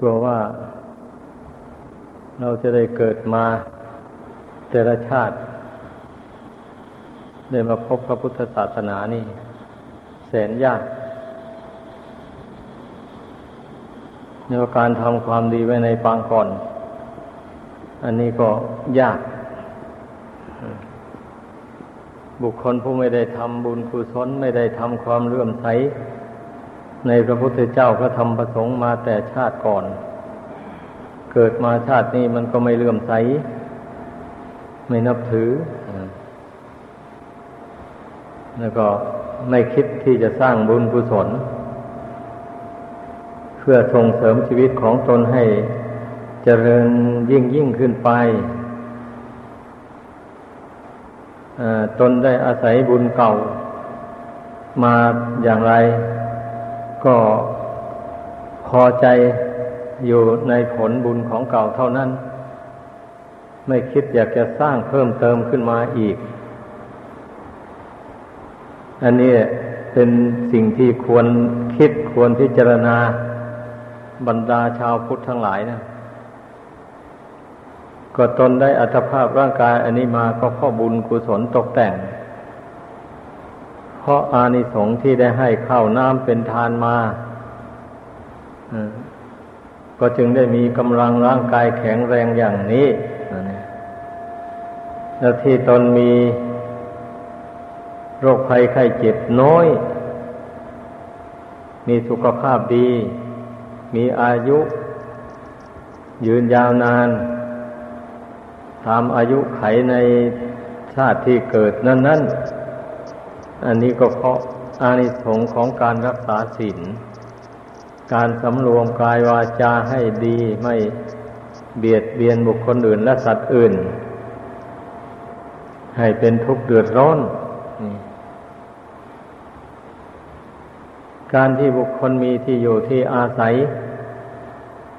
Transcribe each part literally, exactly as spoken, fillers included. กลัวว่าเราจะได้เกิดมาแต่ละชาติได้มาพบพระพุทธศาสนานี่แสนยากในการทำความดีไว้ในปางก่อนอันนี้ก็ยากบุคคลผู้ไม่ได้ทำบุญกุศลไม่ได้ทำความเลื่อมใสในพระพุทธเจ้าพระธรรมพระสงฆ์มาแต่ชาติก่อนเกิดมาชาตินี้มันก็ไม่เลื่อมใสไม่นับถือแล้วก็ไม่คิดที่จะสร้างบุญกุศลเพื่อส่งเสริมชีวิตของตนให้เจริญยิ่งยิ่งขึ้นไปตนได้อาศัยบุญเก่ามาอย่างไรก็พอใจอยู่ในผลบุญของเก่าเท่านั้นไม่คิดอยากจะสร้างเพิ่มเติมขึ้นมาอีกอันนี้เป็นสิ่งที่ควรคิดควรพิจารณาบรรดาชาวพุทธทั้งหลายนะก็ตนได้อัตภาพร่างกายอันนี้มาก็เพราะบุญกุศลตกแต่งเพราะอานิสงส์ที่ได้ให้ข้าวน้ำเป็นทานมาก็จึงได้มีกำลังร่างกายแข็งแรงอย่างนี้แล้วที่ตนมีโรคภัยไข้เจ็บน้อยมีสุขภาพดีมีอายุยืนยาวนานตามอายุไขในชาติที่เกิดนั้นๆอันนี้ก็เพราะอานิสงส์ของการรักษาศีลการสำรวมกายวาจาให้ดีไม่เบียดเบียนบุคคลอื่นและสัตว์อื่นให้เป็นทุกข์เดือดร้อนการที่บุคคลมีที่อยู่ที่อาศัย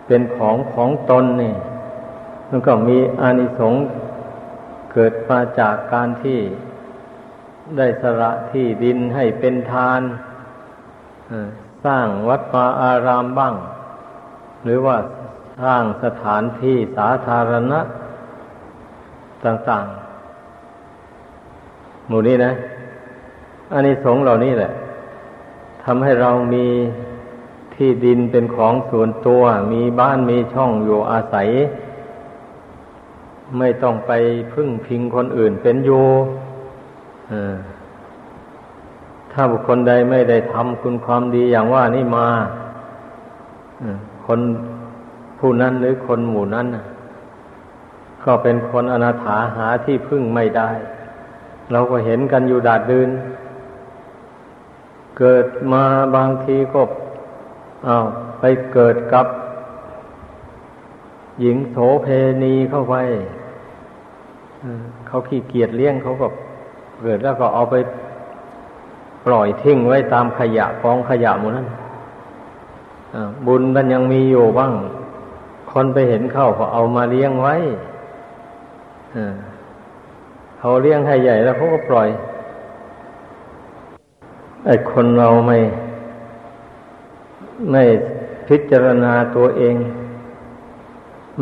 เป็นของของตนนี่มันก็มีอานิสงส์เกิดมาจากการที่ได้สละที่ดินให้เป็นทานสร้างวัดวาอารามบ้างหรือว่าสร้างสถานที่สาธารณะต่างๆหมู่นี้นะอานิสงส์เหล่านี้แหละทำให้เรามีที่ดินเป็นของส่วนตัวมีบ้านมีช่องอยู่อาศัยไม่ต้องไปพึ่งพิงคนอื่นเป็นอยู่ถ้าบุคคลใดไม่ได้ทำคุณความดีอย่างว่านี่มาคนผู้นั้นหรือคนหมู่นั้นก็เป็นคนอนาถาหาที่พึ่งไม่ได้เราก็เห็นกันอยู่ดาดดืนเกิดมาบางทีก็อ้าวไปเกิดกับหญิงโสเภณีเข้าไปเขาขี้เกียจเลี้ยงเขาก็เกิดแล้วก็เอาไปปล่อยทิ้งไว้ตามขยะกองขยะหมดนั้นบุญมันยังมีอยู่บ้างคนไปเห็นเข้าก็เอามาเลี้ยงไว้เขาเลี้ยงให้ใหญ่แล้วเขาก็ปล่อยไอ้คนเราไม่ไม่พิจารณาตัวเอง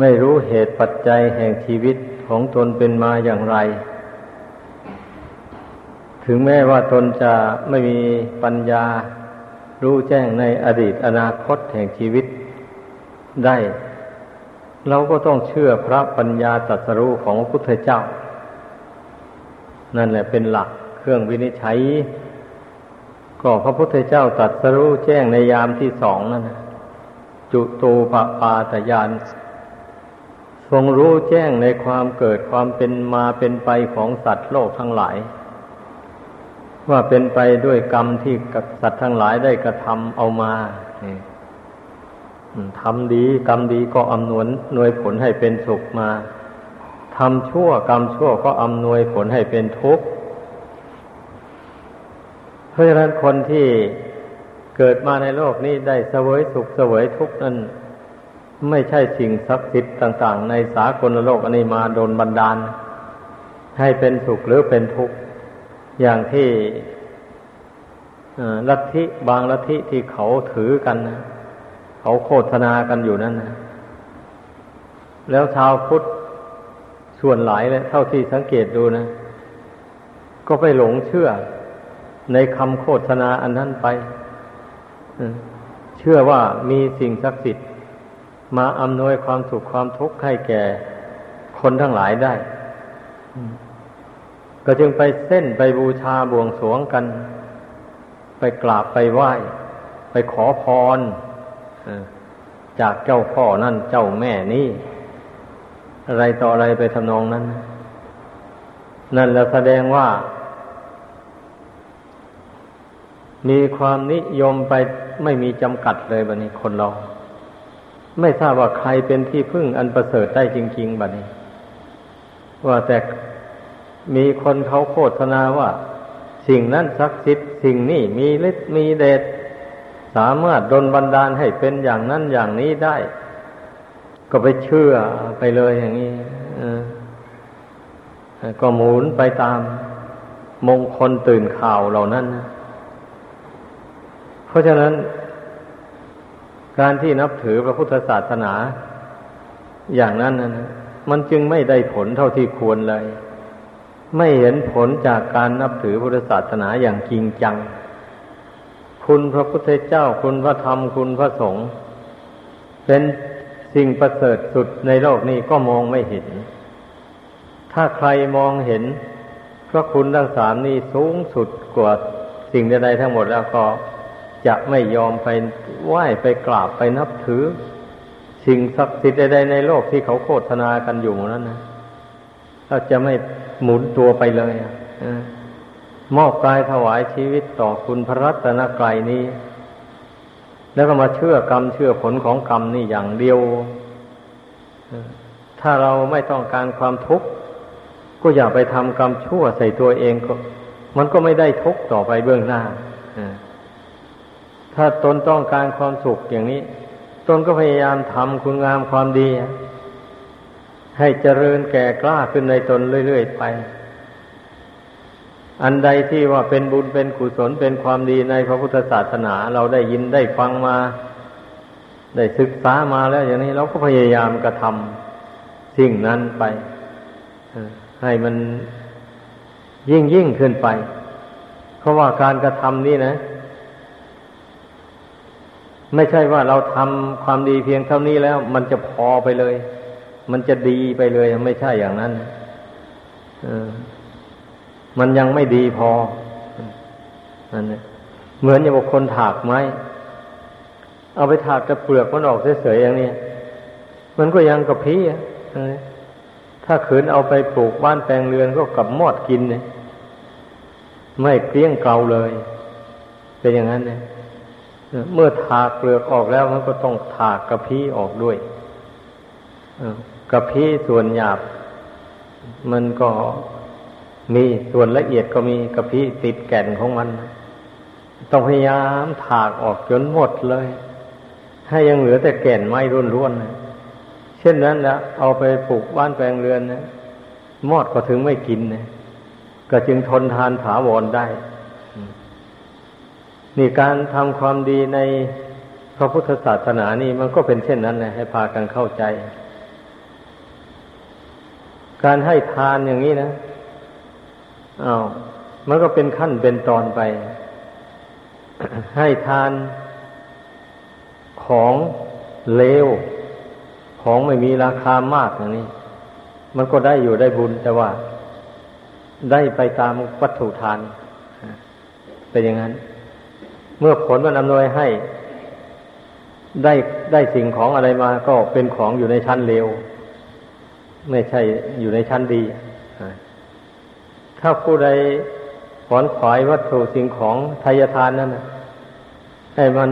ไม่รู้เหตุปัจจัยแห่งชีวิตของตนเป็นมาอย่างไรถึงแม้ว่าตนจะไม่มีปัญญารู้แจ้งในอดีตอนาคตแห่งชีวิตได้เราก็ต้องเชื่อพระปัญญาตรัสรู้ของพระพุทธเจ้านั่นแหละเป็นหลักเครื่องวินิจฉัยก็พระพุทธเจ้าตรัสรู้แจ้งในยามที่สองนั่นนะจุตูปปาตญาณทรงรู้แจ้งในความเกิดความเป็นมาเป็นไปของสัตว์โลกทั้งหลายว่าเป็นไปด้วยกรรมที่สัตว์ทั้งหลายได้กระทำเอามาทำดีกรรมดีก็อำนวยหน่วยผลให้เป็นสุขมาทำชั่วกรรมชั่วก็อำนวยผลให้เป็นทุกข์เพราะฉะนั้นคนที่เกิดมาในโลกนี้ได้เสวยสุขเสวยทุกข์นั้นไม่ใช่สิ่งศักดิ์สิทธิ์ต่างๆในสากลโลกอันนี้มาโดนบันดาลให้เป็นสุขหรือเป็นทุกข์อย่างที่ลัทธิบางลัทธิที่เขาถือกันนะ เขาโฆษณากันอยู่นั่นนะแล้วชาวพุทธส่วนหลายเลยเท่าที่สังเกตดูนะก็ไปหลงเชื่อในคำโฆษณาอันนั้นไปเชื่อว่ามีสิ่งศักดิ์สิทธิ์มาอำนวยความสุขความทุกข์ให้แก่คนทั้งหลายได้ก็จึงไปเส้นไปบูชาบวงสรวงกันไปกราบไปไหว้ไปขอพรจากเจ้าพ่อนั่นเจ้าแม่นี่อะไรต่ออะไรไปทำนองนั้นนั่นแล้วแสดงว่ามีความนิยมไปไม่มีจำกัดเลยบัดนี้คนเราไม่ทราบว่าใครเป็นที่พึ่งอันประเสริฐได้จริงๆบัดนี้ว่าแต่มีคนเขาโฆษณาว่าสิ่งนั้นศักดิ์สิทธิ์สิ่งนี้มีฤทธิ์มีเดชสามารถดลบันดาลให้เป็นอย่างนั้นอย่างนี้ได้ก็ไปเชื่อไปเลยอย่างนี้ก็หมุนไปตามมงคลตื่นข่าวเหล่านั้นเพราะฉะนั้นการที่นับถือพระพุทธศาสนาอย่างนั้นนั้นมันจึงไม่ได้ผลเท่าที่ควรเลยไม่เห็นผลจากการนับถือพุทธศาสนาอย่างจริงจังคุณพระพุทธเจ้าคุณพระธรรมคุณพระสงฆ์เป็นสิ่งประเสริฐสุดในโลกนี้ก็มองไม่เห็นถ้าใครมองเห็นพระคุณทั้งสามนี้สูงสุดกว่าสิ่งใดๆทั้งหมดแล้วก็จะไม่ยอมไปไหว้ไปกราบไปนับถือสิ่งศักดิ์สิทธิ์ใดๆในโลกที่เขาโฆษณากันอยู่นั้นนะเราจะไม่หมุนตัวไปเลยมอบกายถวายชีวิตต่อคุณพระรัตนกรัยนี้แล้วก็มาเชื่อกรรมเชื่อผลของกรรมนี่อย่างเดียวถ้าเราไม่ต้องการความทุกข์ก็อย่าไปทำกรรมชั่วใส่ตัวเองก็มันก็ไม่ได้ทุกข์ต่อไปเบื้องหน้าถ้าตนต้องการความสุขอย่างนี้ตนก็พยายามทำคุณงามความดีให้เจริญแก่กล้าขึ้นในตนเรื่อยๆไปอันใดที่ว่าเป็นบุญเป็นกุศลเป็นความดีในพระพุทธศาสนาเราได้ยินได้ฟังมาได้ศึกษามาแล้วอย่างนี้เราก็พยายามกระทำสิ่งนั้นไปให้มันยิ่งยิ่งขึ้นไปเพราะว่าการกระทำนี่นะไม่ใช่ว่าเราทำความดีเพียงเท่านี้แล้วมันจะพอไปเลยมันจะดีไปเลยไม่ใช่อย่างนั้นเออมันยังไม่ดีพอนั่นแหละเหมือนอย่างบุคคลถากไม้เอาไปถากกระเปลือกมันออกเฉยๆอย่างนี้มันก็ยังกระพี้อ่ะถ้าขืนเอาไปปลูกบ้านแปลงเรือนก็กลับมอดกินเลยไม่เกลี้ยงเกลาเลยเป็นอย่างนั้นนะเมื่อถากเปลือกออกแล้วมันก็ต้องถากกระพี้ออกด้วยกระพี้ส่วนหยาบมันก็มีส่วนละเอียดก็มีกระพี้ติดแก่นของมันต้องพยายามถากออกจนหมดเลยให้ยังเหลือแต่แก่นไม้ร่วนๆนะเช่นนั้นแล้วเอาไปปลูกบ้านแปลงเรือนนะมอดก็ถึงไม่กินนะก็จึงทนทานถาวรได้นี่การทำความดีในพระพุทธศาสนานี่มันก็เป็นเช่นนั้นนะให้พากันเข้าใจการให้ทานอย่างนี้นะอ้าวมันก็เป็นขั้นเป็นตอนไป ให้ทานของเลวของไม่มีราคามากอย่างนี้มันก็ได้อยู่ได้บุญแต่ว่าได้ไปตามวัตถุทานเป็นอย่างนั้นเมื่อผลมันอำนวยให้ได้ได้สิ่งของอะไรมาก็เป็นของอยู่ในชั้นเลวไม่ใช่อยู่ในชั้นดีถ้าผู้ใดขวนขวายวัตถุสิ่งของทายทานนั้นให้มัน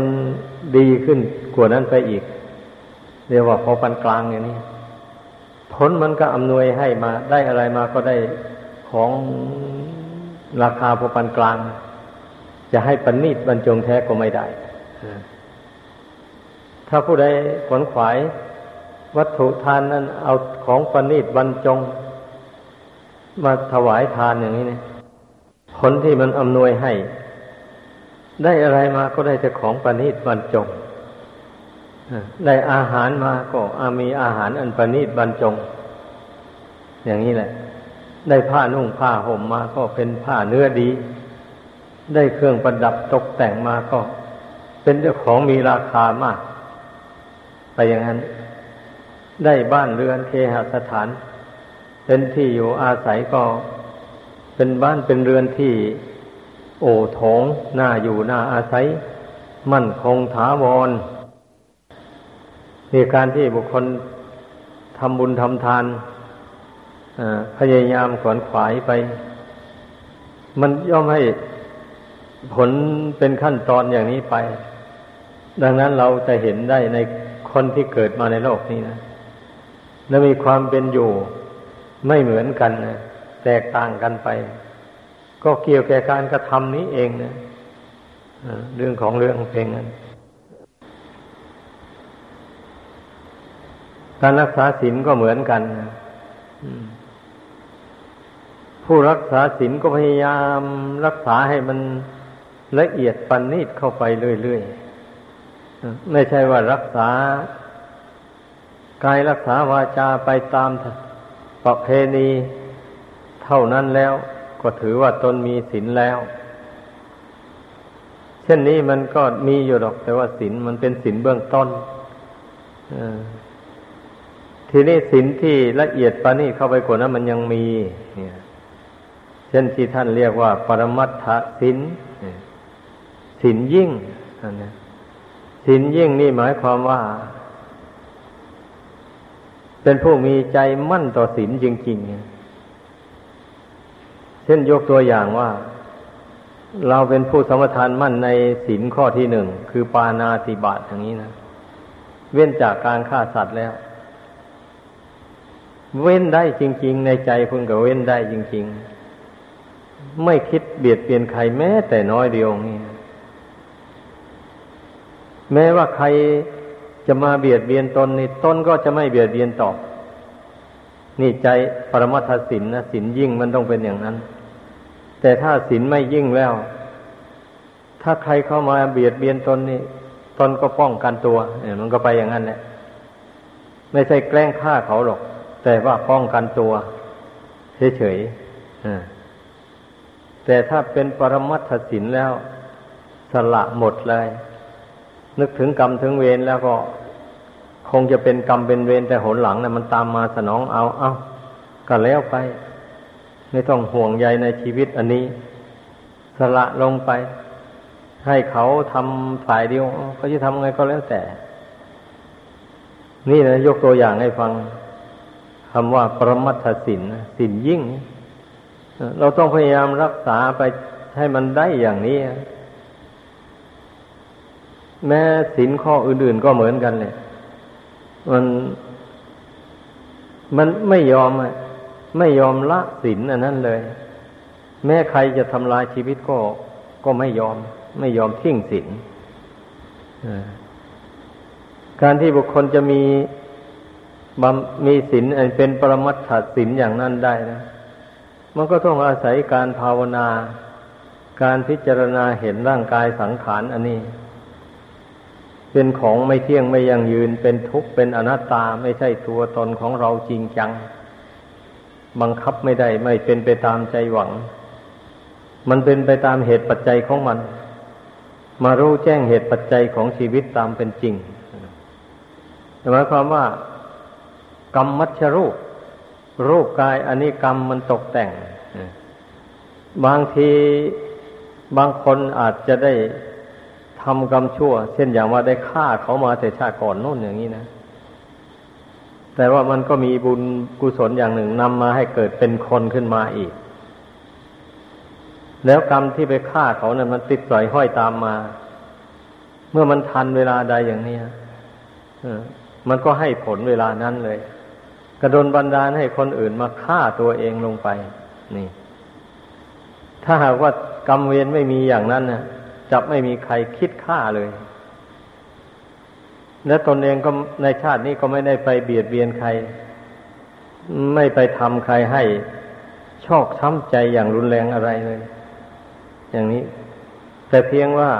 ดีขึ้นกว่านั้นไปอีกเรียกว่าพอปานกลางอย่างนี้ผลมันก็อำนวยให้มาได้อะไรมาก็ได้ของราคาพอปานกลางจะให้ประณีตบรรจงแท้ก็ไม่ได้ถ้าผู้ใดขวนขวายวัตถุทานนั้นเอาของประณีตบรรจงมาถวายทานอย่างนี้เนี่ยผลที่มันอำนวยให้ได้อะไรมาก็ได้แต่ของประณีตบรรจง ได้อาหารมาก็มีอาหารอันประณีตบรรจงอย่างนี้แหละได้ผ้านุ่งผ้าห่มมาก็เป็นผ้าเนื้อดีได้เครื่องประดับตกแต่งมาก็เป็นเจ้าของมีราคามากไปอย่างนั้นได้บ้านเรือนเคหสถานเป็นที่อยู่อาศัยก็เป็นบ้านเป็นเรือนที่โอโถงน่าอยู่น่าอาศัยมั่นคงถาวรในการที่บุคคลทำบุญทำทานพยายามขวนขวายไปมันย่อมให้ผลเป็นขั้นตอนอย่างนี้ไปดังนั้นเราจะเห็นได้ในคนที่เกิดมาในโลกนี้นะและมีความเป็นอยู่ไม่เหมือนกันนะแตกต่างกันไปก็เกี่ยวแก่การกระทำนี้เองนะเรื่องของเรื่องเพลงนั้นการรักษาศีลก็เหมือนกันนะผู้รักษาศีลก็พยายามรักษาให้มันละเอียดประณีตเข้าไปเรื่อยๆไม่ใช่ว่ารักษากายรักษาวาจาไปตามประเพณีเท่านั้นแล้วก็ถือว่าตนมีศีลแล้วเช่นนี้มันก็มีอยู่หรอกแต่ว่าศีลมันเป็นศีลเบื้องต้นทีนี้ศีลที่ละเอียดประณีตเข้าไปกว่านั้นมันยังมีเช่นที่ท่านเรียกว่าปรมัตถศีลศีลยิ่งศีลยิ่งนี่หมายความว่าเป็นผู้มีใจมั่นต่อศีลจริงๆเช่นยกตัวอย่างว่าเราเป็นผู้สมทานมั่นในศีลข้อที่หนึ่งคือปาณาติบาตอย่างนี้นะเว้นจากการฆ่าสัตว์แล้วเว้นได้จริงๆในใจพึงก็เว้นได้จริงๆไม่คิดเบียดเบียนใครแม้แต่น้อยเดียวนี่แม้ว่าใครจะมาเบียดเบียนตนนี่ตนก็จะไม่เบียดเบียนตอบนี่ใจปรมัตถศีลนะศีลยิ่งมันต้องเป็นอย่างนั้นแต่ถ้าศีลไม่ยิ่งแล้วถ้าใครเข้ามาเบียดเบียนตนนี่ตนก็ป้องกันตัวเนี่ยมันก็ไปอย่างนั้นแหละไม่ใช่แกล้งฆ่าเขาหรอกแต่ว่าป้องกันตัวเฉยๆแต่ถ้าเป็นปรมัตถศีลแล้วสละหมดเลยนึกถึงกรรมถึงเวรแล้วก็คงจะเป็นกรรมเป็นเวรแต่หนหลังนะมันตามมาสนองเอาเอาก็แล้วไปไม่ต้องห่วงใยในชีวิตอันนี้สละลงไปให้เขาทำฝ่ายเดียวเขาจะทำไงก็แล้วแต่นี่นะยกตัวอย่างให้ฟังคำว่าปรมัตถศีลศีลยิ่งเราต้องพยายามรักษาไปให้มันได้อย่างนี้แม้ศีลข้ออื่นๆก็เหมือนกันเลยมันมันไม่ยอมไม่ยอมละศีลอันนั้นเลยแม้ใครจะทำลายชีวิตก็ก็ไม่ยอมไม่ยอมทิ้งศีลการที่บุคคลจะมีมีศีลเป็นปรมัตถศีลอย่างนั้นได้นะมันก็ต้องอาศัยการภาวนาการพิจารณาเห็นร่างกายสังขารอันนี้เป็นของไม่เที่ยงไม่ยั่งยืนเป็นทุกข์เป็นอนัตตาไม่ใช่ตัวตนของเราจริงจังบังคับไม่ได้ไม่เป็นไปตามใจหวังมันเป็นไปตามเหตุปัจจัยของมันมารู้แจ้งเหตุปัจจัยของชีวิตตามเป็นจริงหมายความว่ากรรมมัชรูปรูปกายอันนี้กรรมมันตกแต่งบางทีบางคนอาจจะได้ทำกรรมชั่วเช่นอย่างว่าได้ฆ่าเขามาแต่ชาติก่อนนู่นอย่างนี้นะแต่ว่ามันก็มีบุญกุศลอย่างหนึ่งนำมาให้เกิดเป็นคนขึ้นมาอีกแล้วกรรมที่ไปฆ่าเขาเนี่ยมันติดปล่อยห้อยตามมาเมื่อมันทันเวลาใดอย่างนี้มันก็ให้ผลเวลานั้นเลยกระโดนบันดาลให้คนอื่นมาฆ่าตัวเองลงไปนี่ถ้าหากว่ากรรมเวรไม่มีอย่างนั้นนะจับไม่มีใครคิดฆ่าเลยและตนเองก็ในชาตินี้ก็ไม่ได้ไปเบียดเบียนใครไม่ไปทำใครให้ชอกช้ำใจอย่างรุนแรงอะไรเลยอย่างนี้แต่เพียงว่า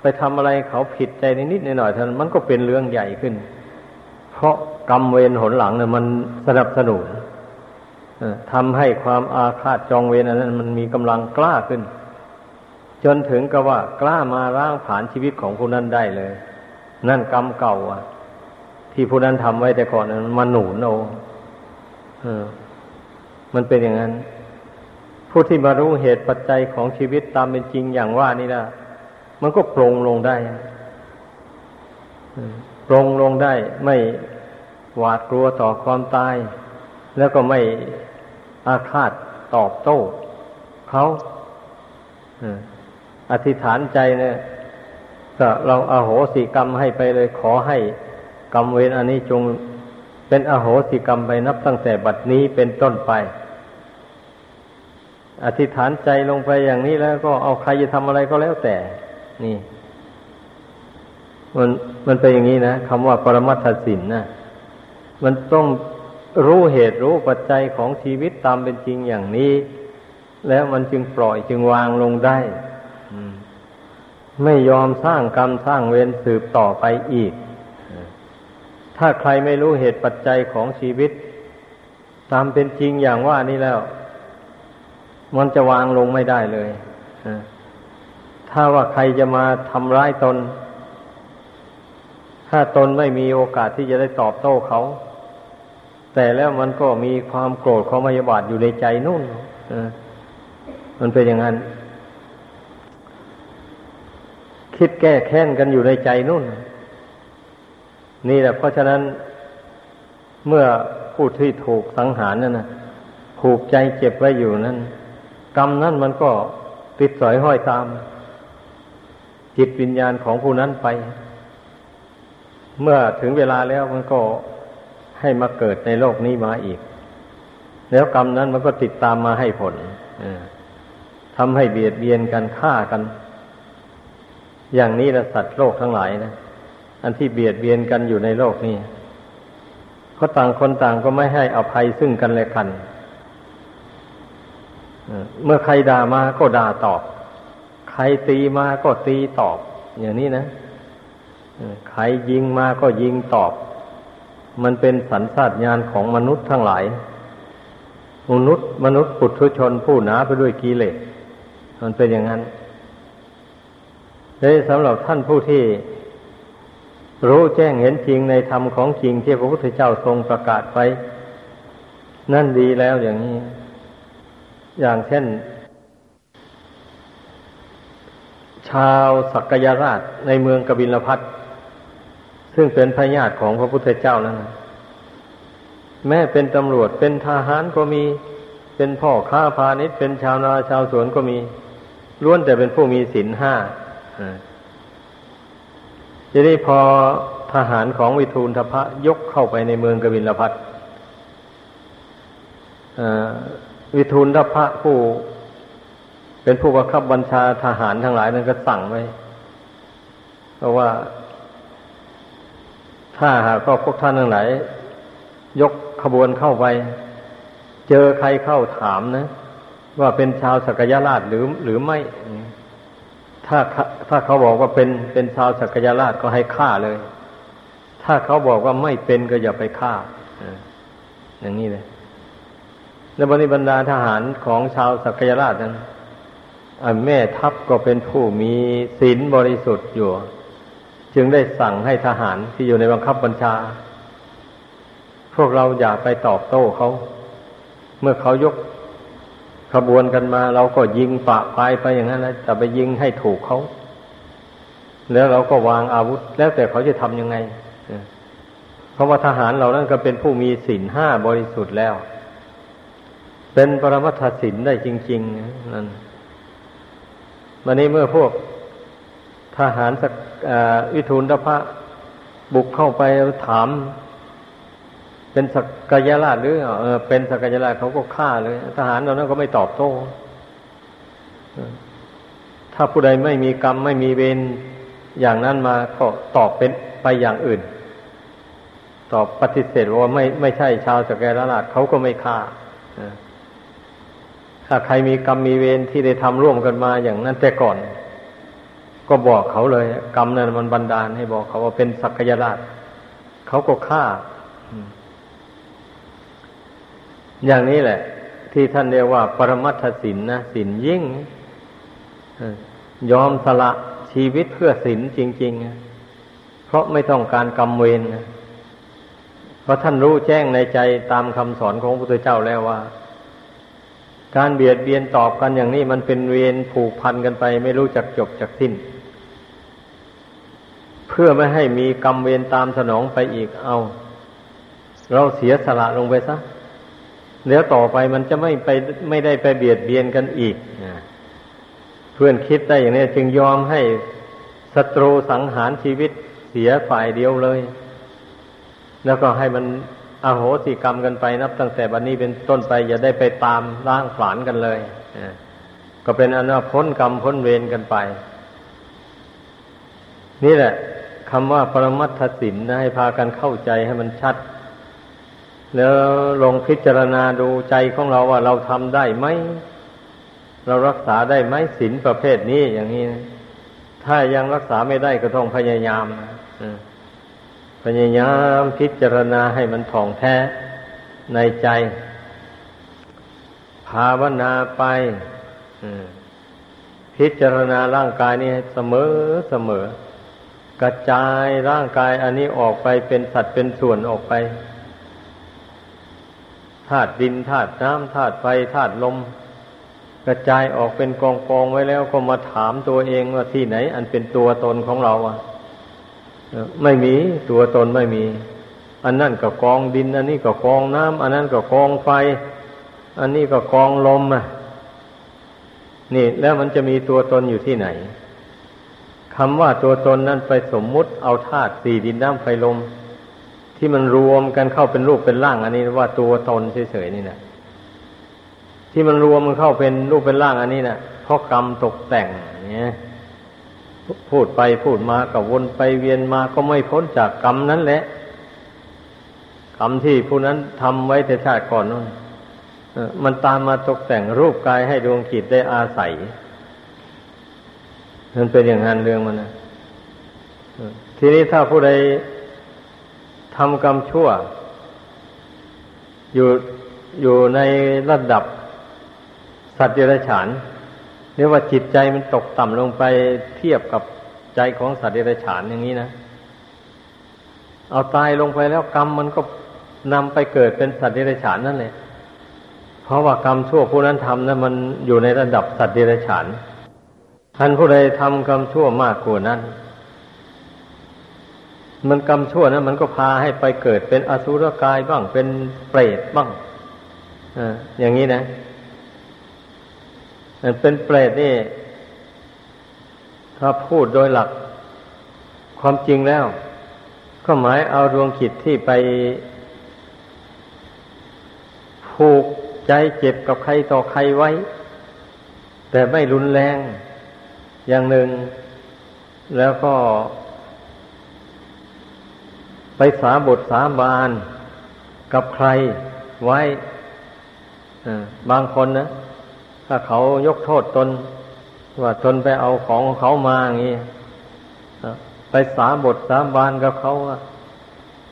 ไปทำอะไรเขาผิดใจนิดๆหน่อยๆเท่านั้นมันก็เป็นเรื่องใหญ่ขึ้นเพราะกรรมเวรหนหลังเนี่ยมันสนับสนุนทำให้ความอาฆาตจองเวรอันนั้นมันมีกำลังกล้าขึ้นจนถึงกับว่ากล้ามาร้างผลาญชีวิตของผู้นั้นได้เลยนั่นกรรมเก่าอ่ะที่ผู้นั้นทำไว้แต่ก่อนนั้นมาหนุนเอามันเป็นอย่างนั้นผู้ที่มารู้เหตุปัจจัยของชีวิตตามเป็นจริงอย่างว่านี่นะมันก็ปรงลงได้ปรงลงได้ไม่หวาดกลัวต่อความตายแล้วก็ไม่อาฆาตตอบโต้เขาอธิษฐานใจเนี่ยก็เราอโหสิกรรมให้ไปเลยขอให้กรรมเวรอันนี้จงเป็นอโหสิกรรมไปนับตั้งแต่บัดนี้เป็นต้นไปอธิษฐานใจลงไปอย่างนี้แล้วก็เอาใครจะทำอะไรก็แล้วแต่นี่มันมันเป็นอย่างนี้นะคำว่าปรมัตถศีลนะมันต้องรู้เหตุรู้ปัจจัยของชีวิตตามเป็นจริงอย่างนี้แล้วมันจึงปล่อยจึงวางลงได้ไม่ยอมสร้างกรรมสร้างเวรสืบต่อไปอีกถ้าใครไม่รู้เหตุปัจจัยของชีวิตตามเป็นจริงอย่างว่านี้แล้วมันจะวางลงไม่ได้เลยถ้าว่าใครจะมาทำร้ายตนถ้าตนไม่มีโอกาสที่จะได้ตอบโต้เขาแต่แล้วมันก็มีความโกรธความพยาบาทอยู่ในใจนู่นมันเป็นอย่างนั้นคิดแก้แค้นกันอยู่ในใจนู่นนี่แหละเพราะฉะนั้นเมื่อผู้ที่ถูกสังหารนั่นนะผูกใจเจ็บไว้อยู่นั้นกรรมนั้นมันก็ติดสอยห้อยตามจิตวิญญาณของผู้นั้นไปเมื่อถึงเวลาแล้วมันก็ให้มาเกิดในโลกนี้มาอีกแล้วกรรมนั้นมันก็ติดตามมาให้ผลทำให้เบียดเบียนกันฆ่ากันอย่างนี้ละสัตว์โลกทั้งหลายนะอันที่เบียดเบียนกันอยู่ในโลกนี้เขาต่างคนต่างก็ไม่ให้อภัยซึ่งกันและกันเมื่อใครด่ามาก็ด่าตอบใครตีมาก็ตีตอบอย่างนี้นะใครยิงมาก็ยิงตอบมันเป็นสัญชาตญาณของมนุษย์ทั้งหลายมนุษย์มนุษย์ปุถุชนผู้หนาไปด้วยกิเลสมันเป็นอย่างนั้นและสำหรับท่านผู้ที่รู้แจ้งเห็นจริงในธรรมของจริงที่พระพุทธเจ้าทรงประกาศไว้นั่นดีแล้วอย่างนี้อย่างเช่นชาวสักยราชในเมืองกบิลพัสดุซึ่งเป็นพญาติของพระพุทธเจ้านั้นแม้เป็นตำรวจเป็นทหารก็มีเป็นพ่อค้าพาณิชย์เป็นชาวนาชาวสวนก็มีล้วนแต่เป็นผู้มีศีลห้าทีนี้พอทหารของวิทูณฑพะยกเข้าไปในเมืองกบิลพัสดุวิทูณฑพะผู้เป็นผู้บังคับบัญชาทหารทั้งหลายนั้นก็สั่งไว้เพราะว่าถ้าหากพวกท่านทั้งหลายยกขบวนเข้าไปเจอใครเข้าถามนะว่าเป็นชาวสักยราชหรือหรือไม่ถ้าถ้าเขาบอกว่าเป็นเป็นชาวสักยราชก็ให้ฆ่าเลยถ้าเขาบอกว่าไม่เป็นก็อย่าไปฆ่าอย่างนี้เลยแล้วบรรดาทหารของชาวสักยราชนั้นแม่ทัพก็เป็นผู้มีศีลบริสุทธิ์อยู่จึงได้สั่งให้ทหารที่อยู่ในบังคับบัญชาพวกเราอย่าไปตอบโต้เขาเมื่อเขายกขบวนกันมาเราก็ยิงปะปายไปอย่างนั้นนะแต่ไปยิงให้ถูกเขาแล้วเราก็วางอาวุธแล้วแต่เขาจะทำยังไงเพราะว่าทหารเรานั้นก็เป็นผู้มีศีลห้าบริสุทธิ์แล้วเป็นปรมัตถศีลได้จริงๆนั่นวันนี้เมื่อพวกทหารสักวิทูณฑพะบุกเข้าไปถามเป็นสักยราชหรือเออเป็นสักยราชเขาก็ฆ่าเลยทหารเรานั้นก็ไม่ตอบโต้ถ้าผู้ใดไม่มีกรรมไม่มีเวรอย่างนั้นมาก็ตอบเป็นไปอย่างอื่นตอบปฏิเสธว่าไม่ไม่ใช่ชาวสักยราชเขาก็ไม่ฆ่าถ้าใครมีกรรมมีเวรที่ได้ทำร่วมกันมาอย่างนั้นแต่ก่อน ก็บอกเขาเลยกรรมนั่นมันบันดาลให้บอกเขาว่าเป็นสักยราชเขาก็ฆ่าอย่างนี้แหละที่ท่านเรียกว่าปรมัตถศีลนะศีลยิ่งยอมสละชีวิตเพื่อศีลจริงๆเพราะไม่ต้องการกรรมเวรเพราะท่านรู้แจ้งในใจตามคำสอนของพระพุทธเจ้าแล้วว่าการเบียดเบียนตอบกันอย่างนี้มันเป็นเวรผูกพันกันไปไม่รู้จักจบจักสิ้นเพื่อไม่ให้มีกรรมเวรตามสนองไปอีกเอาเราเสียสละลงไปซะแล้วต่อไปมันจะไม่ไปไม่ได้ไปเบียดเบียนกันอีกเพื่อนคิดได้อย่างนี้จึงยอมให้ศัตรูสังหารชีวิตเสียฝ่ายเดียวเลยแล้วก็ให้มันอโหสิกรรมกันไปนับตั้งแต่บัดนี้เป็นต้นไปอย่าได้ไปตามล้างผลาญกันเลยก็เป็นอนาคตกรรมพ้นเวรกันไปนี่แหละคำว่าปรมัตถศีลนะให้พากันเข้าใจให้มันชัดแล้วลงพิจารณาดูใจของเราว่าเราทำได้ไหมเรารักษาได้ไหมศีลประเภทนี้อย่างนี้นะถ้ายังรักษาไม่ได้ก็ต้องพยายามพยายามพิจารณาให้มันท่องแท้ในใจภาวนาไปพิจารณาร่างกายนี้เสมอเสมอกระจายร่างกายอันนี้ออกไปเป็นสัตว์เป็นส่วนออกไปธาตุดินธาตุน้ำธาตุไฟธาตุลมกระจายออกเป็นกองกองไว้แล้วก็มาถามตัวเองว่าที่ไหนอันเป็นตัวตนของเราอ่ะไม่มีตัวตนไม่มีอันนั่นก็กองดินอันนี้ก็กองน้ำอันนั้นก็กองไฟอันนี้ก็กองลมอ่ะนี่แล้วมันจะมีตัวตนอยู่ที่ไหนคำว่าตัวตนนั้นไปสมมุติเอาธาตุสี่ดินน้ำไฟลมที่มันรวมกันเข้าเป็นรูปเป็นร่างอันนี้ว่าตัวตนเฉยๆนี่นะที่มันรวมมันเข้าเป็นรูปเป็นร่างอันนี้นะเพราะกรรมตกแต่งเนี่ยพูดไปพูดมาก็วนไปเวียนมาก็ไม่พ้นจากกรรมนั้นแหละกรรมที่ผู้นั้นทำไว้แต่ชาติก่อนนั่นมันตามมาตกแต่งรูปกายให้ดวงจิตได้อาศัยมันเป็นอย่างนั้นเรื่องมันนะทีนี้ถ้าผู้ใดทำกรรมชั่วอยู่อยู่ในระดับสัตว์เดรัจฉานเรียกว่าจิตใจมันตกต่ำลงไปเทียบกับใจของสัตว์เดรัจฉานอย่างนี้นะเอาตายลงไปแล้วกรรมมันก็นำไปเกิดเป็นสัตว์เดรัจฉานนั่นแหละเพราะว่ากรรมชั่วผู้นั้นทำนั้นมันอยู่ในระดับสัตว์เดรัจฉานท่านผู้ใดทำกรรมชั่วมากกว่านั้นมันกรรมชั่วนั้นมันก็พาให้ไปเกิดเป็นอสุรกายบ้างเป็นเปรตบ้างอ่าอย่างนี้นะเป็นเปรตนี่ถ้าพูดโดยหลักความจริงแล้วก็หมายเอาดวงจิตที่ไปผูกใจเจ็บกับใครต่อใครไว้แต่ไม่รุนแรงอย่างหนึ่งแล้วก็ไปสาบทสาบานกับใครไว้บางคนนะถ้าเขายกโทษตนว่าตนไปเอาของเขามาอย่างนี้ไปสาบทสาบานกับเขาว่า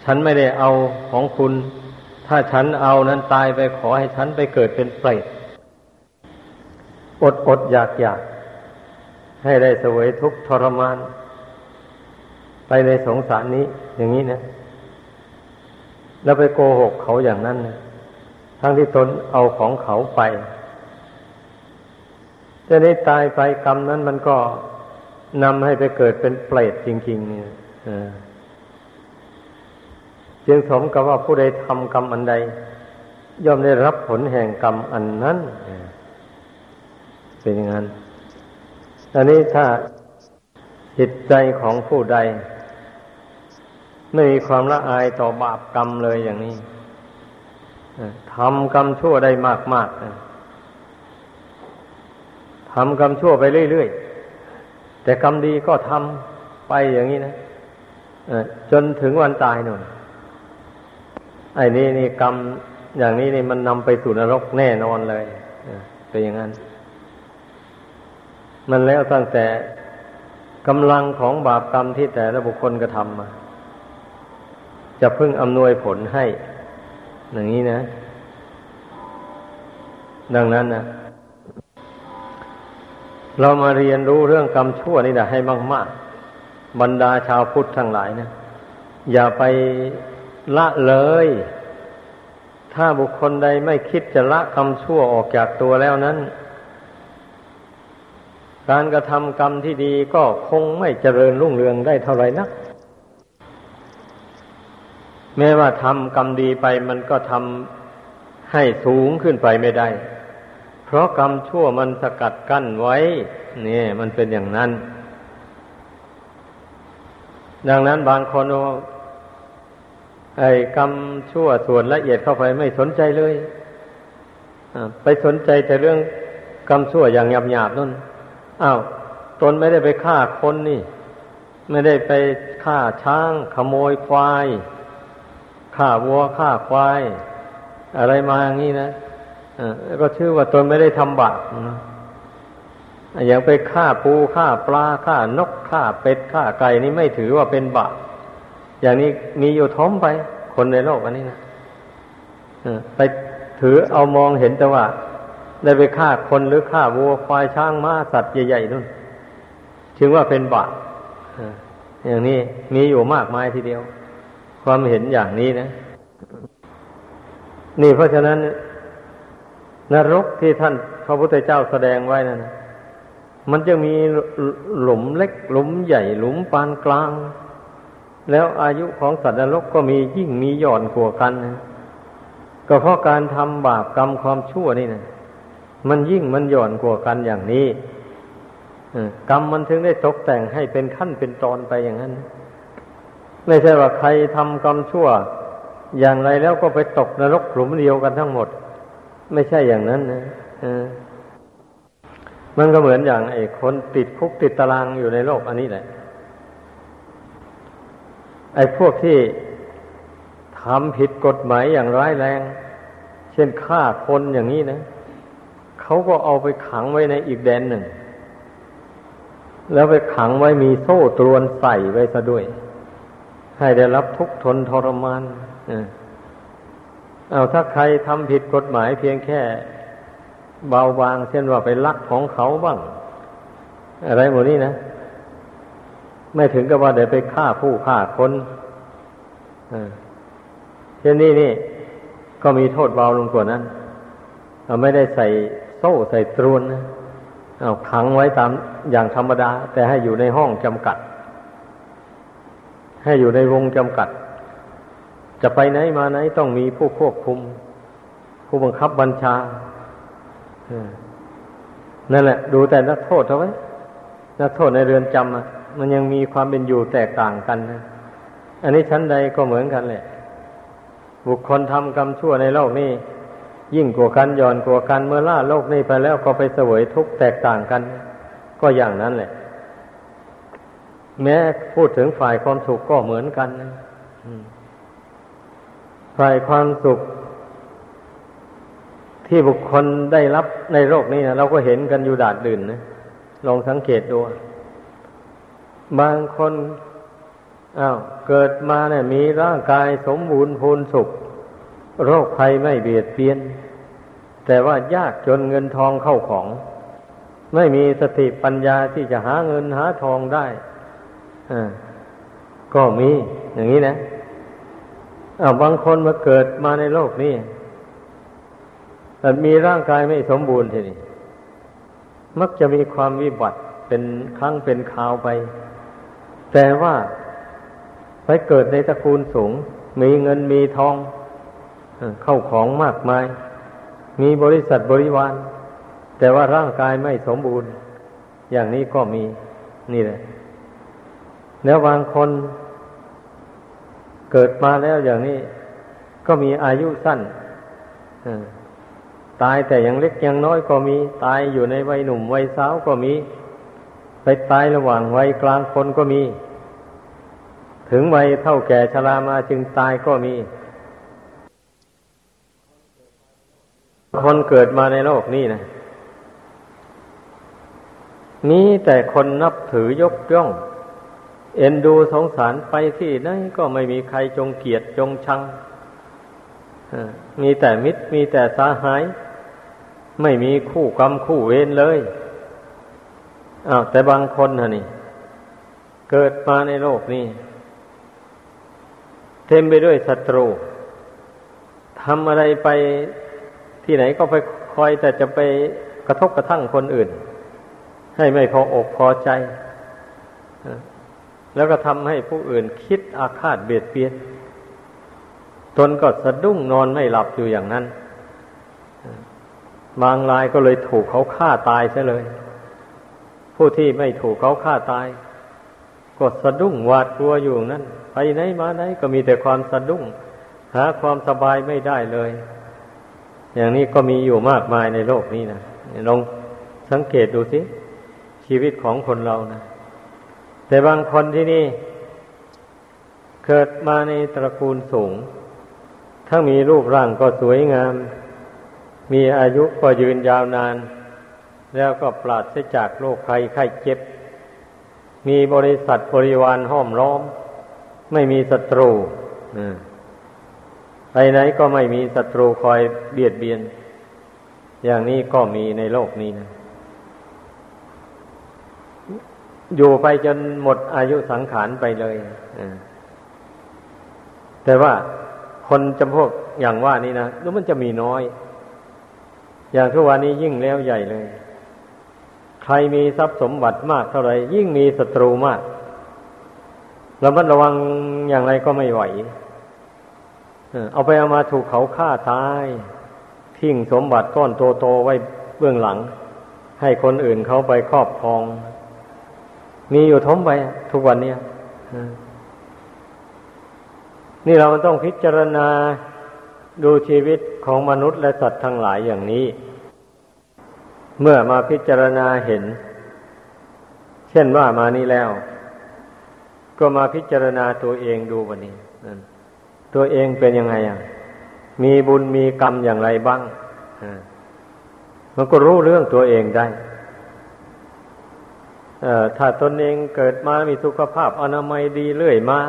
ฉันไม่ได้เอาของคุณถ้าฉันเอานั้นตายไปขอให้ฉันไปเกิดเป็นเปรตอดอดอยากอยากให้ได้เสวยทุกข์ทรมานไปในสงสารนี้อย่างนี้นะแล้วไปโกหกเขาอย่างนั้นนะทั้งที่ตนเอาของเขาไปจะได้ตายไปกรรมนั้นมันก็นำให้ไปเกิดเป็นเปรตจริงๆเนี่ยจึงสมกับว่าผู้ใดทำกรรมอันใดย่อมได้รับผลแห่งกรรมอันนั้นเป็นอย่างนั้นอันนี้ถ้าจิตใจของผู้ใดไม่มีความละอายต่อบาปกรรมเลยอย่างนี้ทำกรรมชั่วได้มากๆทำกรรมชั่วไปเรื่อยๆแต่กรรมดีก็ทำไปอย่างนี้นะจนถึงวันตายนู่นไอ้นี่นี่กรรมอย่างนี้นี่มันนำไปสู่นรกแน่นอนเลยเป็นอย่างนั้นมันแล้วตั้งแต่ กำลังของบาปกรรมที่แต่ละบุคคลกระทำมาจะพึ่งอำนวยผลให้อย่างนี้นะดังนั้นนะเรามาเรียนรู้เรื่องกรรมชั่วนี่นะให้มากๆบรรดาชาวพุทธทั้งหลายนะอย่าไปละเลยถ้าบุคคลใดไม่คิดจะละกรรมชั่วออกจากตัวแล้วนั้นการกระทำกรรมที่ดีก็คงไม่เจริญรุ่งเรืองได้เท่าไหร่นักแม้ว่าทำกรรมดีไปมันก็ทำให้สูงขึ้นไปไม่ได้เพราะกรรมชั่วมันสกัดกั้นไว้นี่มันเป็นอย่างนั้นดังนั้นบางคนไอ้กรรมชั่วส่วนละเอียดเข้าไปไม่สนใจเลยไปสนใจแต่เรื่องกรรมชั่วอย่างหยาบๆนั่นอ้าวตนไม่ได้ไปฆ่าคนนี่ไม่ได้ไปฆ่าช้างขโมยควายฆ่าวัวฆ่าควายอะไรมาอย่างนี้นะก็ชื่อว่าตนไม่ได้ทำบาปนะอย่างไปฆ่าปูฆ่าปลาฆ่านกฆ่าเป็ดฆ่าไก่นี่ไม่ถือว่าเป็นบาปอย่างนี้มีอยู่ท้อมไปคนในโลกอันนี้นะไปถือเอามองเห็นแต่ว่าได้ไปฆ่าคนหรือฆ่าวัวควายช้างม้าสัตว์ใหญ่ๆนู่นถึงว่าเป็นบาปอย่างนี้มีอยู่มากมายทีเดียวความเห็นอย่างนี้นะนี่เพราะฉะนั้นนรกที่ท่านพระพุทธเจ้าแสดงไว้นั่นมันจะมีหลุมเล็กหลุมใหญ่หลุมปานกลางแล้วอายุของสัตว์นรกก็มียิ่งมีหย่อนกว่ากันนะก็เพราะการทำบาปกรรมความชั่วนี่นะมันยิ่งมันหย่อนกว่ากันอย่างนี้กรรมมันถึงได้ตกแต่งให้เป็นขั้นเป็นตอนไปอย่างนั้นไม่ใช่ว่าใครทำกรรมชั่วอย่างไรแล้วก็ไปตกนรกหลุมเดียวกันทั้งหมดไม่ใช่อย่างนั้นนะมันก็เหมือนอย่างไอ้คนติดคุกติดตารางอยู่ในโลกอันนี้แหละไอ้พวกที่ทำผิดกฎหมายอย่างร้ายแรงเช่นฆ่าคนอย่างนี้นะเขาก็เอาไปขังไว้ในอีกแดนหนึ่งแล้วไปขังไว้มีโซ่ตรวนใส่ไว้ซะด้วยให้ได้รับทุกข์ทนทรมานเอาถ้าใครทำผิดกฎหมายเพียงแค่เบาบางเช่นว่าไปลักของเขาบ้างอะไรหมดนี้นะไม่ถึงกับว่าเดี๋ยวไปฆ่าผู้ฆ่าคนเช่นนี้นี่ก็มีโทษเบาลงกว่านั้นเราไม่ได้ใส่โซ่ใส่ตรวนนะเอาขังไว้ตามอย่างธรรมดาแต่ให้อยู่ในห้องจำกัดให้อยู่ในวงจำกัดจะไปไหนมาไหนต้องมีผู้ควบคุมผู้บังคับบัญชานั่นแหละดูแต่นักโทษเอาไว้นักโทษในเรือนจำอ่ะมันยังมีความเป็นอยู่แตกต่างกันนะอันนี้ชั้นใดก็เหมือนกันแหละบุคคลทำกรรมชั่วในโลกนี้ยิ่งกว่ากันย่อนกว่ากันเมื่อล่าโลกนี้ไปแล้วก็ไปเสวยทุกข์แตกต่างกันก็อย่างนั้นแหละแม้พูดถึงฝ่ายความสุขก็เหมือนกันนะฝ่ายความสุขที่บุคคลได้รับในโลกนี้นะเราก็เห็นกันอยู่ดาษดื่นนะลองสังเกตดูบางคนอ้าวเกิดมาเนี่ยมีร่างกายสมบูรณ์พูนสุขโรคภัยไม่เบียดเบียนแต่ว่ายากจนเงินทองเข้าของไม่มีสติปัญญาที่จะหาเงินหาทองได้อ่าก็มีอย่างนี้นะอ้าวบางคนมาเกิดมาในโลกนี้แต่มีร่างกายไม่สมบูรณ์ทีนี้มักจะมีความวิบัติเป็นครั้งเป็นคราวไปแต่ว่าไปเกิดในตระกูลสูงมีเงินมีทองเข้าของมากมายมีบริษัทบริวารแต่ว่าร่างกายไม่สมบูรณ์อย่างนี้ก็มีนี่แหละแล้วบางคนเกิดมาแล้วอย่างนี้ก็มีอายุสั้นตายแต่ยังเล็กยังน้อยก็มีตายอยู่ในวัยหนุ่มวัยสาวก็มีไปตายระหว่างวัยกลางคนก็มีถึงวัยเฒ่าแก่ชรามาจึงตายก็มีคนเกิดมาในโลกนี้นะ มีแต่คนนับถือยกย่องเอ็นดูสงสารไปที่ไหนก็ไม่มีใครจงเกลียดจงชังมีแต่มิตรมีแต่สหายไม่มีคู่กรรมคู่เวรเลยอ้าวแต่บางคนน่ะนี่เกิดมาในโลกนี้เต็มไปด้วยศัตรูทำอะไรไปที่ไหนก็ไปคอยแต่จะไปกระทบกระทั่งคนอื่นให้ไม่พออกพอใจแล้วก็ทำให้ผู้อื่นคิดอาฆาตเบียดเบียนตนก็สะดุ้งนอนไม่หลับอยู่อย่างนั้นบางรายก็เลยถูกเขาฆ่าตายซะเลยผู้ที่ไม่ถูกเขาฆ่าตายก็สะดุ้งหวาดกลัวอยู่นั่นไปไหนมาไหนก็มีแต่ความสะดุ้งหาความสบายไม่ได้เลยอย่างนี้ก็มีอยู่มากมายในโลกนี้นะลองสังเกตดูสิชีวิตของคนเรานะแต่บางคนที่นี่เกิดมาในตระกูลสูงทั้งมีรูปร่างก็สวยงามมีอายุก็ยืนยาวนานแล้วก็ปราศจากโรคภัยไข้เจ็บมีบริษัทบริวารห้อมล้อมไม่มีศัตรูไปไหนก็ไม่มีศัตรูคอยเบียดเบียนอย่างนี้ก็มีในโลกนี้นะอยู่ไปจนหมดอายุสังขารไปเลยแต่ว่าคนจำพวกอย่างว่านี้นะแล้วมันจะมีน้อยอย่างทุกวันนี้ยิ่งแล้วใหญ่เลยใครมีทรัพย์สมบัติมากเท่าไหร่ยิ่งมีศัตรูมากระมัดระวังอย่างไรก็ไม่ไหวเอาไปเอามาถูกเขาฆ่าตายทิ้งสมบัติก้อนโตๆไว้เบื้องหลังให้คนอื่นเขาไปครอบครองมีอยู่ท้มไปทุกวันนี้นี่เราต้องพิจารณาดูชีวิตของมนุษย์และสัตว์ทั้งหลายอย่างนี้เมื่อมาพิจารณาเห็นเช่นว่ามานี้แล้วก็มาพิจารณาตัวเองดูบัดนี้ตัวเองเป็นยังไงอ่ะมีบุญมีกรรมอย่างไรบ้างมันก็รู้เรื่องตัวเองได้ถ้าตนเองเกิดมามีสุขภาพอนามัยดีเรื่อยมา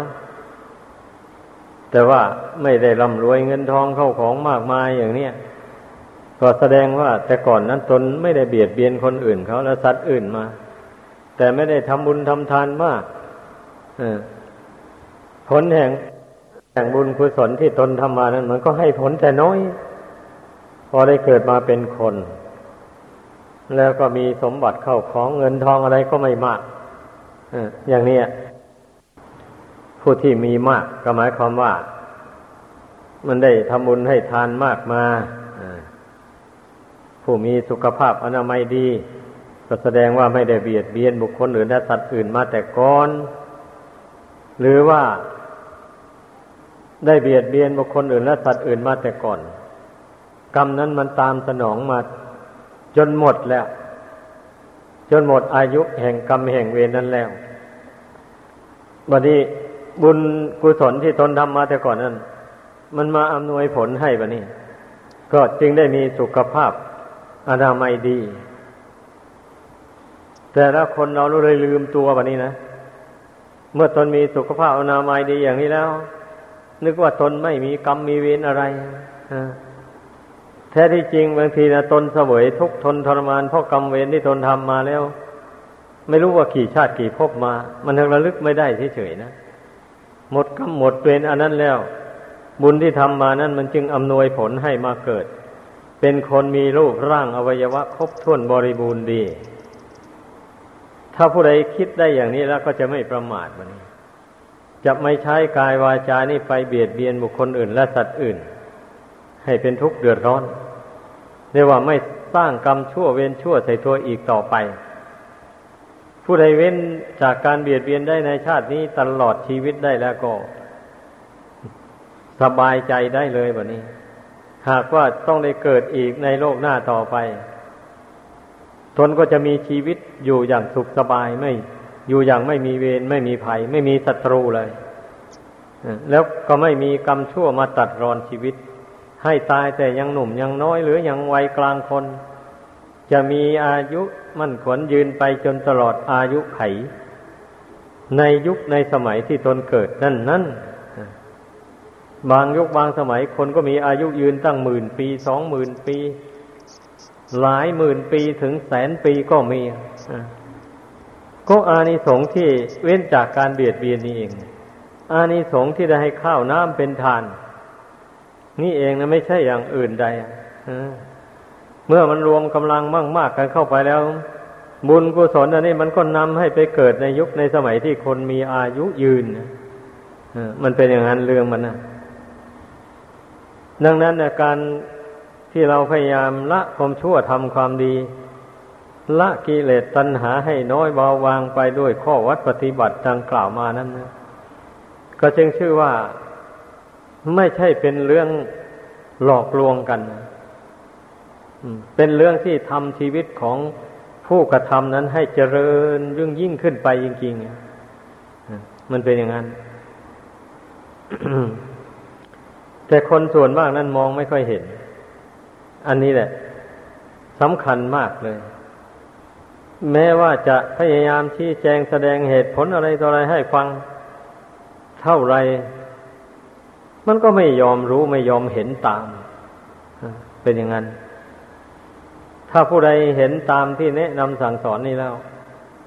แต่ว่าไม่ได้ร่ำรวยเงินทองเข้าของมากมายอย่างเนี้ยก็แสดงว่าแต่ก่อนนั้นตนไม่ได้เบียดเบียนคนอื่นเขาและสัตว์อื่นมาแต่ไม่ได้ทำบุญทำทานมากผลแห่งแห่งบุญกุศลที่ตนทำมานั้นมันก็ให้ผลแต่น้อยพอได้เกิดมาเป็นคนแล้วก็มีสมบัติเข้าของเงินทองอะไรก็ไม่มากอย่างนี้ผู้ที่มีมากก็หมายความว่ามันได้ทำบุญให้ทานมากมาผู้มีสุขภาพอนามัยดีก็แสดงว่าไม่ได้เบียดเบียนบุคคลหรือสัตว์อื่นมาแต่ก่อนหรือว่าได้เบียดเบียนบุคคลอื่นและสัตว์อื่นมาแต่ก่อนกรรมนั้นมันตามสนองมาจนหมดแล้วจนหมดอายุแห่งกรรมแห่งเวรนั้นแล้วบัดนี้บุญกุศลที่ตนทำมาแต่ก่อนนั้นมันมาอำนวยผลให้บัดนี้ก็จึงได้มีสุขภาพอนามัยดีแต่ละคนเราเลยลืมตัวบัดนี้นะเมื่อตนมีสุขภาพอนามัยดีอย่างนี้แล้วนึกว่าตนไม่มีกรรมมีเวรอะไรแท้ที่จริงบางทีนะตนเสวยทุกข์ทนทรมานเพราะกรรมเวรที่ตนทำมาแล้วไม่รู้ว่ากี่ชาติกี่ภพมามันยังระลึกไม่ได้เฉยๆนะหมดกรรมหมดเวรอันนั้นแล้วบุญที่ทำมานั้นมันจึงอำนวยผลให้มาเกิดเป็นคนมีรูปร่างอวัยวะครบถ้วนบริบูรณ์ดีถ้าผู้ใดคิดได้อย่างนี้แล้วก็จะไม่ประมาทมันจะไม่ใช้กายวาจานี่ไปเบียดเบียนบุคคลอื่นและสัตว์อื่นให้เป็นทุกข์เดือดร้อนเรียกว่าไม่สร้างกรรมชั่วเวรชั่วใส่ตัวอีกต่อไปผู้ใดเว้นจากการเบียดเบียนได้ในชาตินี้ตลอดชีวิตได้แล้วก็สบายใจได้เลยแบบนี้หากว่าต้องได้เกิดอีกในโลกหน้าต่อไปตนก็จะมีชีวิตอยู่อย่างสุขสบายไม่อยู่อย่างไม่มีเวรไม่มีภัยไม่มีศัตรูเลยแล้วก็ไม่มีกรรมชั่วมาตัดรอนชีวิตให้ตายแต่ยังหนุ่มยังน้อยหรือยังวัยกลางคน จะมีอายุมั่นขวนยืนไปจนตลอดอายุไขในยุคในสมัยที่ตนเกิดนั่นนั่นบางยุคบางสมัยคนก็มีอายุยืนตั้งหมื่นปีสองหมื่นปีหลายหมื่นปีถึงแสนปีก็มีก็อานิสงส์ที่เว้นจากการเบียดเบียนนี่เองอานิสงส์ที่ได้ให้ข้าวน้ำเป็นทานนี่เองนะไม่ใช่อย่างอื่นใดเมื่อมันรวมกำลังมากๆกันเข้าไปแล้วบุญกุศลอันนี้มันก็นำให้ไปเกิดในยุคในสมัยที่คนมีอายุยืนมันเป็นอย่างนั้นเรื่องมันนะดังนั้นการที่เราพยายามละความชั่วทำความดีละกิเลสตัณหาให้น้อยเบาบางไปด้วยข้อวัดปฏิบัติดังกล่าวมานั้นนะก็จึงชื่อว่าไม่ใช่เป็นเรื่องหลอกลวงกันเป็นเรื่องที่ทำชีวิตของผู้กระทำนั้นให้เจริญยิ่งยิ่งขึ้นไปจริงๆมันเป็นอย่างนั้น แต่คนส่วนมากนั้นมองไม่ค่อยเห็นอันนี้แหละสำคัญมากเลยแม้ว่าจะพยายามชี้แจงแสดงเหตุผลอะไรต่ออะไรให้ฟังเท่าไรมันก็ไม่ยอมรู้ไม่ยอมเห็นตามเป็นอย่างนั้นถ้าผู้ใดเห็นตามที่แนะนำสั่งสอนนี้แล้ว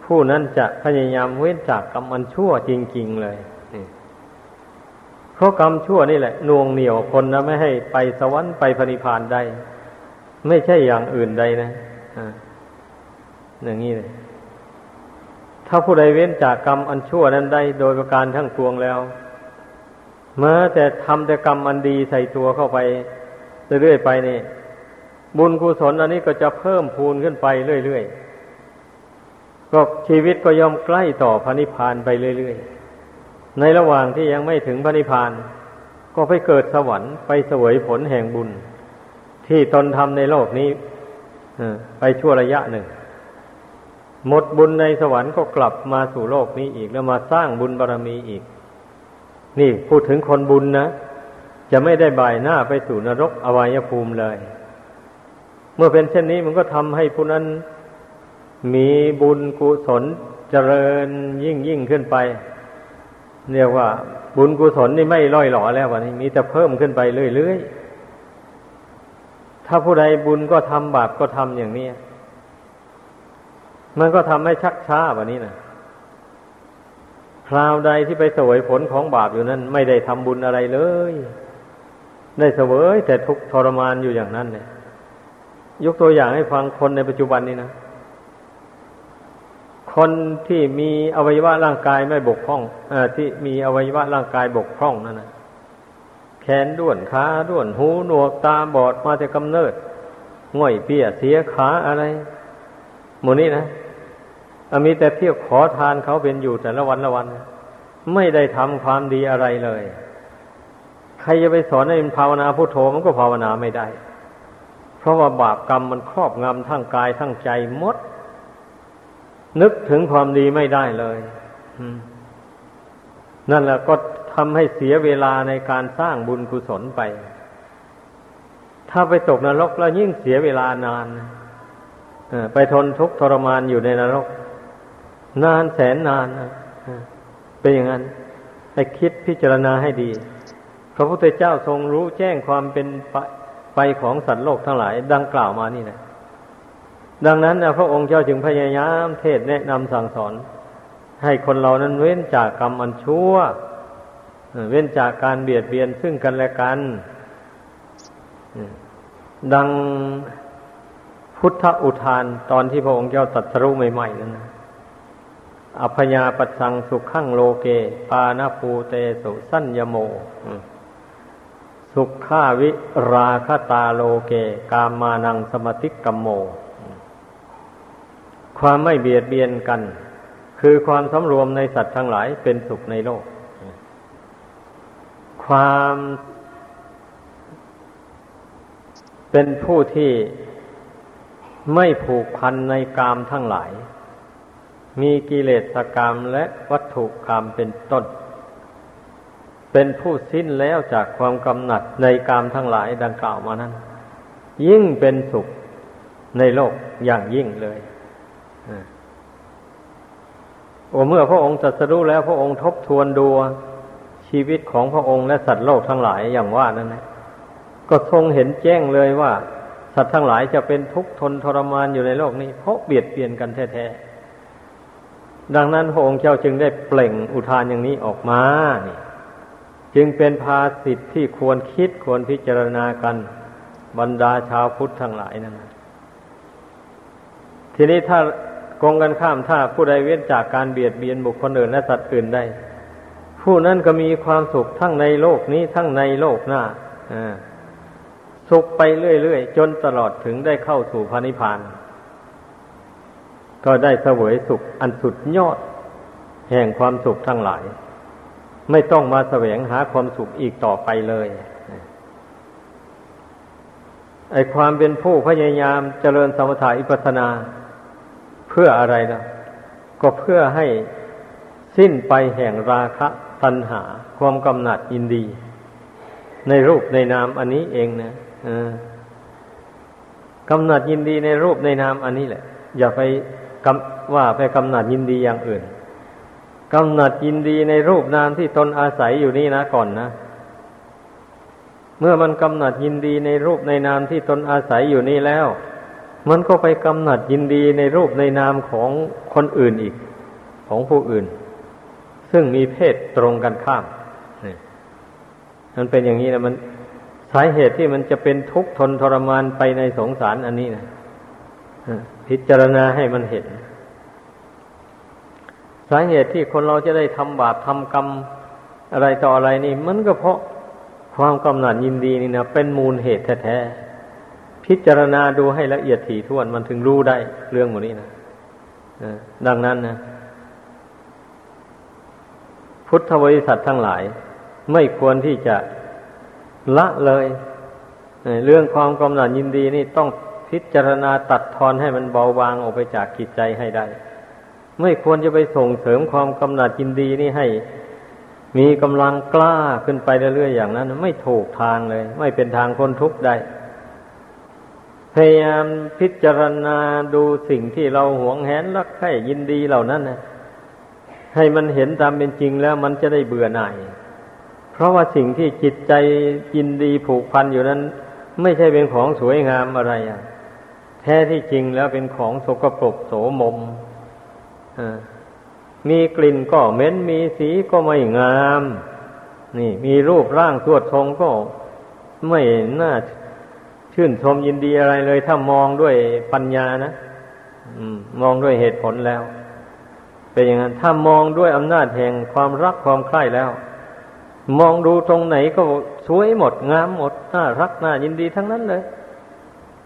ผู้นั้นจะพยายามเว้นจากกรรมอันชั่วจริงๆเลยเพราะกรรมชั่วนี่แหละน่วงเหนี่ยวคนนะไม่ให้ไปสวรรค์ไปพระนิพพานได้ไม่ใช่อย่างอื่นใดนะอย่างนี้เลยถ้าผู้ใดเว้นจากกรรมอันชั่วนั้นได้โดยประการทั้งปวงแล้วแม้แต่ทำแต่กรรมอันดีใส่ตัวเข้าไปเรื่อยๆไปนี่บุญกุศลอันนี้ก็จะเพิ่มพูนขึ้นไปเรื่อยๆก็ชีวิตก็ย่อมใกล้ต่อพระนิพพานไปเรื่อยๆในระหว่างที่ยังไม่ถึงพระนิพพานก็ไปเกิดสวรรค์ไปเสวยผลแห่งบุญที่ตนทำในโลกนี้ไปชั่วระยะหนึ่งหมดบุญในสวรรค์ก็กลับมาสู่โลกนี้อีกแล้วมาสร้างบุญบารมีอีกนี่พูดถึงคนบุญนะจะไม่ได้บ่ายหน้าไปสู่นรกอวัยภูมิเลยเมื่อเป็นเช่นนี้มันก็ทำให้ผู้นั้นมีบุญกุศลเจริญยิ่งยิ่งขึ้นไปเรียกว่าบุญกุศลนี่ไม่ล่อยหล่อแล้ววันนี้มีแต่เพิ่มขึ้นไปเรื่อยๆถ้าผู้ใดบุญก็ทำบาปก็ทำอย่างนี้มันก็ทำให้ชักช้าแบบนี้นะคราวใดที่ไปเสวยผลของบาปอยู่นั้นไม่ได้ทำบุญอะไรเลยได้เสวยแต่ทุกข์ทรมานอยู่อย่างนั้นเลยยกตัวอย่างให้ฟังคนในปัจจุบันนี้นะคนที่มีอวัยวะร่างกายไม่บกพร่องเอ่อที่มีอวัยวะร่างกายบกพร่องนั่นนะแขนด้วนขาด้วนหูหนวกตาบอดมาแต่กำเนิดง่อยเปี้ยเสียขาอะไรหมู่นี้นะมีแต่เที่ยวขอทานเขาเป็นอยู่แต่ละวันละวันไม่ได้ทำความดีอะไรเลยใครจะไปสอนให้มันภาวนาพุทโธมันก็ภาวนาไม่ได้เพราะว่าบาปกรรมมันครอบงำทั้งกายทั้งใจหมดนึกถึงความดีไม่ได้เลยนั่นแหละก็ทำให้เสียเวลาในการสร้างบุญกุศลไปถ้าไปตกนรกแล้วยิ่งเสียเวลานานไปทนทุกข์ทรมานอยู่ในนรกนานแสนนานเป็นอย่างนั้นให้คิดพิจารณาให้ดีพระพุทธเจ้าทรงรู้แจ้งความเป็นไปของสัตว์โลกทั้งหลายดังกล่าวมานี่นะดังนั้นนะพระองค์เจ้าจึงพยายามเทศน์แนะนำสั่งสอนให้คนเรานั้นเว้นจากกรรมอันชั่วเว้นจากการเบียดเบียนซึ่งกันและกันดังพุทธอุทานตอนที่พระองค์เจ้าตรัสรู้ใหม่ๆนั้นนะอัพพยาปัสสังสุขังโลเกปานาภูเตสุสัญญโมสุขาวิราคตาโลเกกามานังสมติกัมโมความไม่เบียดเบียนกันคือความสำรวมในสัตว์ทั้งหลายเป็นสุขในโลกความเป็นผู้ที่ไม่ผูกพันในกามทั้งหลายมีกิเลสกามและวัตถุกามเป็นต้นเป็นผู้สิ้นแล้วจากความกำหนัดในกามทั้งหลายดังกล่าวมานั้นยิ่งเป็นสุข ในโลกอย่างยิ่งเลยว่าเมื่อพระองค์ตรัสรู้แล้วพระองค์ทบทวนดูชีวิตของพระองค์และสัตว์โลกทั้งหลายอย่างว่านั้นนะก็ทรงเห็นแจ้งเลยว่าสัตว์ทั้งหลายจะเป็นทุกข์ทนทรมานอยู่ในโลกนี้เพราะเบียดเบียนกันแท้ๆดังนั้นพระองค์เจ้าจึงได้เปล่งอุทานอย่างนี้ออกมานี่จึงเป็นภาษิตที่ควรคิดควรพิจารณากันบรรดาชาวพุทธทั้งหลายนั่นนะทีนี้ถ้ากงกันข้ามถ้าผู้ใดเว้นจากการเบียดเบียนบุคคลอื่นและสัตว์อื่นได้ผู้นั้นก็มีความสุขทั้งในโลกนี้ทั้งในโลกหน้าสุขไปเรื่อยๆจนตลอดถึงได้เข้าสู่พระนิพพานก็ได้เสวยสุขอันสุดยอดแห่งความสุขทั้งหลายไม่ต้องมาแสวงหาความสุขอีกต่อไปเลยไอ้ความเป็นผู้พยายามเจริญสมถะวิปัสสนาเพื่ออะไรนะก็เพื่อให้สิ้นไปแห่งราคะตัณหาความกำหนัดยินดีในรูปในนามอันนี้เองนะเออกำหนัดยินดีในรูปในนามอันนี้แหละอย่าไปกำว่าไปกำหนัดยินดีอย่างอื่นกำหนัดยินดีในรูปนามที่ตนอาศัยอยู่นี่นะก่อนนะเมื่อมันกำหนัดยินดีในรูปในนามที่ตนอาศัยอยู่นี่แล้วมันก็ไปกำหนัดยินดีในรูปในนามของคนอื่นอีกของผู้อื่นซึ่งมีเพศตรงกันข้ามมันเป็นอย่างนี้นะมันสาเหตุที่มันจะเป็นทุกข์ทนทรมานไปในสงสารอันนี้นะพิจารณาให้มันเห็นสาเหตุที่คนเราจะได้ทำบาปทำกรรมอะไรต่ออะไรนี่มันก็เพราะความกำหนัดยินดีนี่นะเป็นมูลเหตุแท้ๆพิจารณาดูให้ละเอียดถี่ถ้วนมันถึงรู้ได้เรื่องหมดนี้นะดังนั้นนะพุทธบริษัททั้งหลายไม่ควรที่จะละเลยเรื่องความกำหนัดยินดีนี่ต้องพิจารณาตัดทอนให้มันเบาบางออกไปจากจิตใจให้ได้ไม่ควรจะไปส่งเสริมความกำหนัดยินดีนี่ให้มีกำลังกล้าขึ้นไปเรื่อยๆอย่างนั้นไม่ถูกทางเลยไม่เป็นทางพ้นทุกข์ได้พยายามพิจารณาดูสิ่งที่เราหวงแหนรักใคร่ยินดีเหล่านั้นนะให้มันเห็นตามเป็นจริงแล้วมันจะได้เบื่อหน่ายเพราะว่าสิ่งที่จิตใจยินดีผูกพันอยู่นั้นไม่ใช่เป็นของสวยงามอะไรอ่ะแท้ที่จริงแล้วเป็นของสกปรกโสมมมีกลิ่นก็เหม็นมีสีก็ไม่งามนี่มีรูปร่างสวดทรงก็ไม่น่าชื่นชมยินดีอะไรเลยถ้ามองด้วยปัญญานะอืมมองด้วยเหตุผลแล้วเป็นอย่างนั้นถ้ามองด้วยอำนาจแห่งความรักความใคร่แล้วมองดูตรงไหนก็สวยหมดงามหมดน่ารักน่ายินดีทั้งนั้นเลย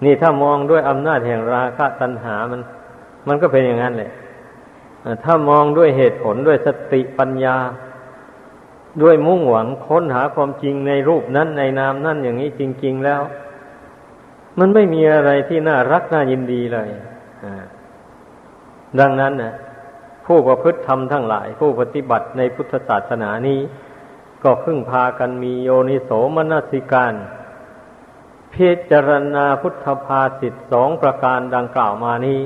นี่ถ้ามองด้วยอำนาจแห่งราคะตัณหามันมันก็เป็นอย่างนั้นแหละถ้ามองด้วยเหตุผลด้วยสติปัญญาด้วยมุ่งหวังค้นหาความจริงในรูปนั้นในนามนั้นอย่างนี้จริงๆแล้วมันไม่มีอะไรที่น่ารักน่ายินดีเลยดังนั้นนะผู้ประพฤติธรรมทั้งหลายผู้ปฏิบัติในพุทธศาสนานี้ก็พึ่งพากันมีโยนิโสมนสิการพิจารณาพุทธภาษิตสองประการดังกล่าวมานี้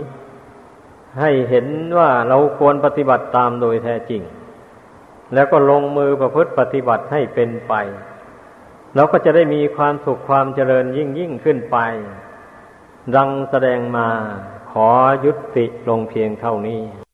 ให้เห็นว่าเราควรปฏิบัติตามโดยแท้จริงแล้วก็ลงมือประพฤติปฏิบัติให้เป็นไปเราก็จะได้มีความสุขความเจริญยิ่งยิ่งขึ้นไปดังแสดงมาขอยุติลงเพียงเท่านี้